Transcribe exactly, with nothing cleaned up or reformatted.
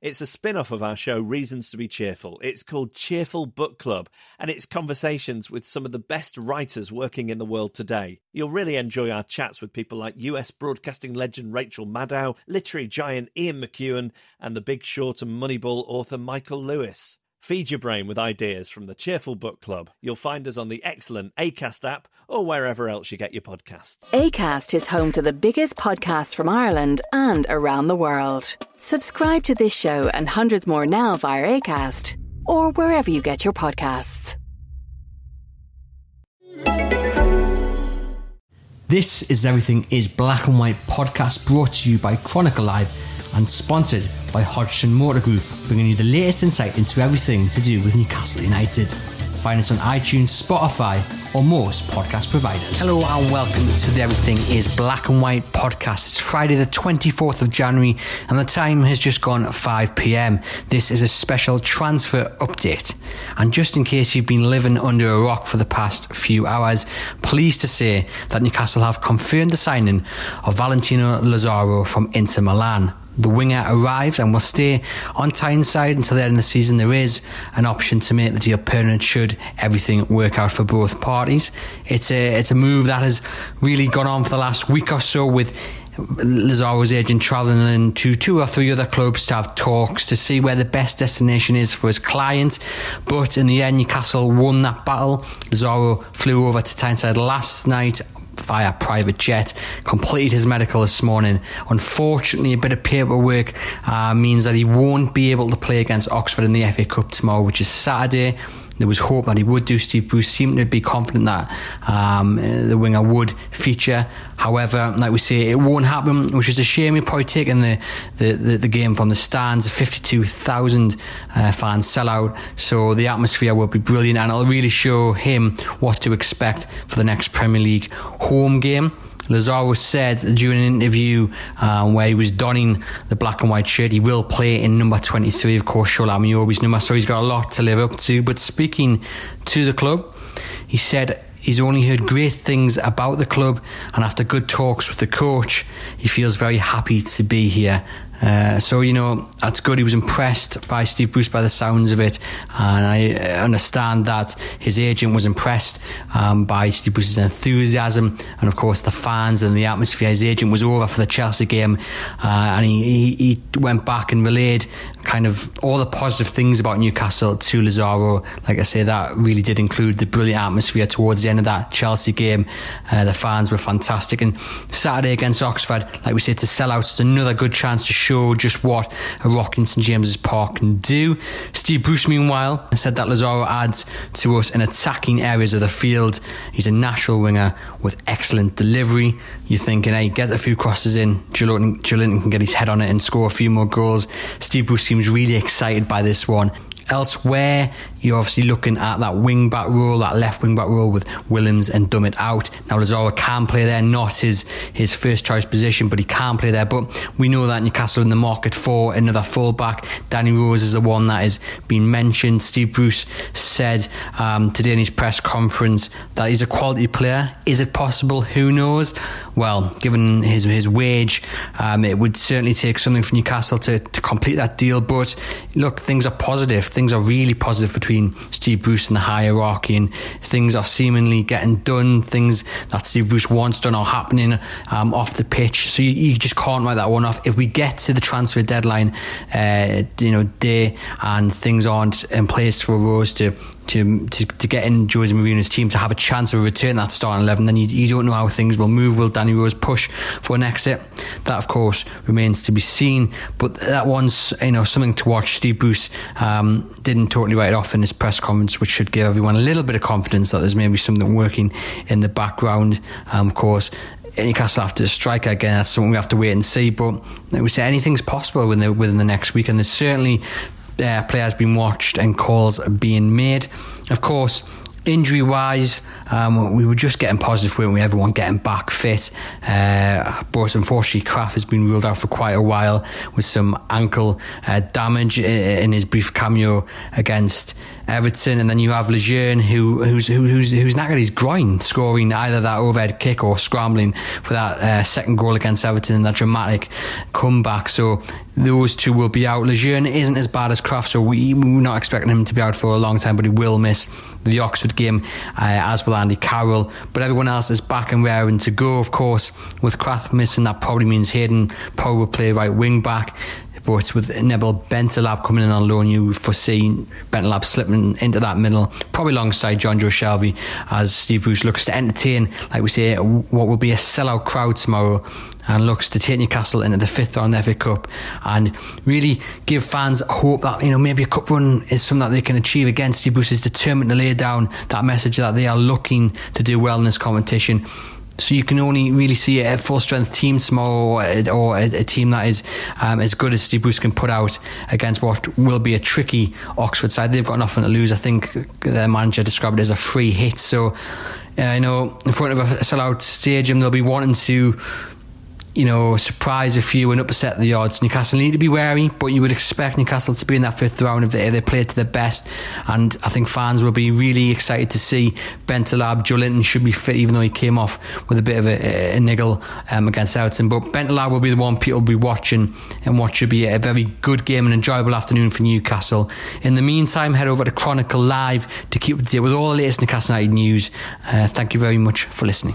It's a spin-off of our show, Reasons to be Cheerful. It's called Cheerful Book Club, and it's conversations with some of the best writers working in the world today. You'll really enjoy our chats with people like U S broadcasting legend Rachel Maddow, literary giant Ian McEwan, and The Big Short and Moneyball author Michael Lewis. Feed your brain with ideas from the Cheerful Book Club. You'll find us on the excellent Acast app or wherever else you get your podcasts. Acast is home to the biggest podcasts from Ireland and around the world. Subscribe to this show and hundreds more now via Acast or wherever you get your podcasts. This is Everything is Black and White podcast, brought to you by Chronicle Live and sponsored by Hodgson Motor Group, bringing you the latest insight into everything to do with Newcastle United. Find us on iTunes, Spotify, or most podcast providers. Hello and welcome to the Everything is Black and White podcast. It's Friday the twenty-fourth of January and the time has just gone five p.m. This is a special transfer update. And just in case you've been living under a rock for the past few hours, pleased to say that Newcastle have confirmed the signing of Valentino Lazaro from Inter Milan. The winger arrives and will stay on Tyneside until the end of the season. There is an option to make the deal permanent should everything work out for both parties. It's a it's a move that has really gone on for the last week or so, with Lazaro's agent travelling to two or three other clubs to have talks to see where the best destination is for his client. But in the end, Newcastle won that battle. Lazaro flew over to Tyneside last night via private jet, completed his medical this morning. Unfortunately, a bit of paperwork uh, means that he won't be able to play against Oxford in the F A Cup tomorrow, which is Saturday. There was hope that he would do. Steve Bruce seemed to be confident that um, the winger would feature. However, like we say, it won't happen, which is a shame. He'll probably take in the, the, the, the game from the stands. fifty-two thousand uh, fans sell out, so the atmosphere will be brilliant, and it'll really show him what to expect for the next Premier League home game. Lazaro said during an interview uh, where he was donning the black and white shirt, he will play in number twenty-three, of course, Shola Miobi's number, so he's got a lot to live up to. But speaking to the club, he said he's only heard great things about the club, and after good talks with the coach, he feels very happy to be here. Uh, so, you know, that's good. He was impressed by Steve Bruce by the sounds of it, and I understand that his agent was impressed um, by Steve Bruce's enthusiasm and, of course, the fans and the atmosphere. His agent was over for the Chelsea game uh, and he, he, he went back and relayed kind of all the positive things about Newcastle to Lazaro. Like I say, that really did include the brilliant atmosphere towards the end of that Chelsea game. Uh, the fans were fantastic, and Saturday against Oxford, like we said, to sell out is another good chance to show Show just what a rock in St James's Park can do. Steve Bruce, meanwhile, said that Lazaro adds to us in attacking areas of the field. He's a natural winger with excellent delivery. You're thinking, hey, get a few crosses in, Joelinton can get his head on it and score a few more goals. Steve Bruce seems really excited by this one. Elsewhere, you're obviously looking at that wing-back role, that left wing-back role, with Willems and Dummett out. Now, Lazaro can play there, not his, his first-choice position, but he can play there. But we know that Newcastle are in the market for another full-back. Danny Rose is the one that has been mentioned. Steve Bruce said um, today in his press conference that he's a quality player. Is it possible? Who knows? Well, given his his wage, um, it would certainly take something for Newcastle to, to complete that deal. But, look, things are positive. Things are really positive between Steve Bruce and the hierarchy, and things are seemingly getting done. Things that Steve Bruce wants done are happening um, off the pitch. So you, you just can't write that one off. If we get to the transfer deadline uh, you know, day and things aren't in place for Rose to To, to to get in Jose Mourinho's team, to have a chance of a return that starting eleven, then you, you don't know how things will move. Will Danny Rose push for an exit? That, of course, remains to be seen. But that one's, you know, something to watch. Steve Bruce um, didn't totally write it off in his press conference, which should give everyone a little bit of confidence that there's maybe something working in the background. Um, of course, Newcastle have to strike again. That's something we have to wait and see. But like we say, anything's possible within the, within the next week, and there's certainly Uh, players being watched and calls being made. Of course, Injury wise, um, we were just getting positive, weren't we? Everyone getting back fit. Uh, but unfortunately, Kraft has been ruled out for quite a while with some ankle uh, damage in his brief cameo against Everton. And then you have Lejeune, who who's who, who's who's knackered his groin, scoring either that overhead kick or scrambling for that uh, second goal against Everton in that dramatic comeback. So those two will be out. Lejeune isn't as bad as Kraft, so we, we're not expecting him to be out for a long time, but he will miss the Oxford game, uh, as will Andy Carroll. But everyone else is back and raring to go, of course. With Kraft missing, that probably means Hayden probably will play right wing back. But with Nabil Bentaleb coming in on loan, you foresee Bentaleb slipping into that middle, probably alongside John Joe Shelby, as Steve Bruce looks to entertain, like we say, what will be a sellout crowd tomorrow, and looks to take Newcastle into the fifth round of the F A Cup and really give fans hope that, you know, maybe a cup run is something that they can achieve again. Steve Bruce is determined to lay down that message that they are looking to do well in this competition. So you can only really see a full-strength team tomorrow, or, or a, a team that is um, as good as Steve Bruce can put out against what will be a tricky Oxford side. They've got nothing to lose. I think their manager described it as a free hit. So, uh, you know, in front of a sellout stadium, they'll be wanting to, you know, surprise a few and upset the odds. Newcastle need to be wary, but you would expect Newcastle to be in that fifth round if they, if they play to their best. And I think fans will be really excited to see Bentaleb. Joelinton should be fit, even though he came off with a bit of a, a niggle um, against Everton. But Bentaleb will be the one people will be watching in what should be a very good game and enjoyable afternoon for Newcastle. In the meantime, head over to Chronicle Live to keep up to date with all the latest Newcastle United news. Uh, thank you very much for listening.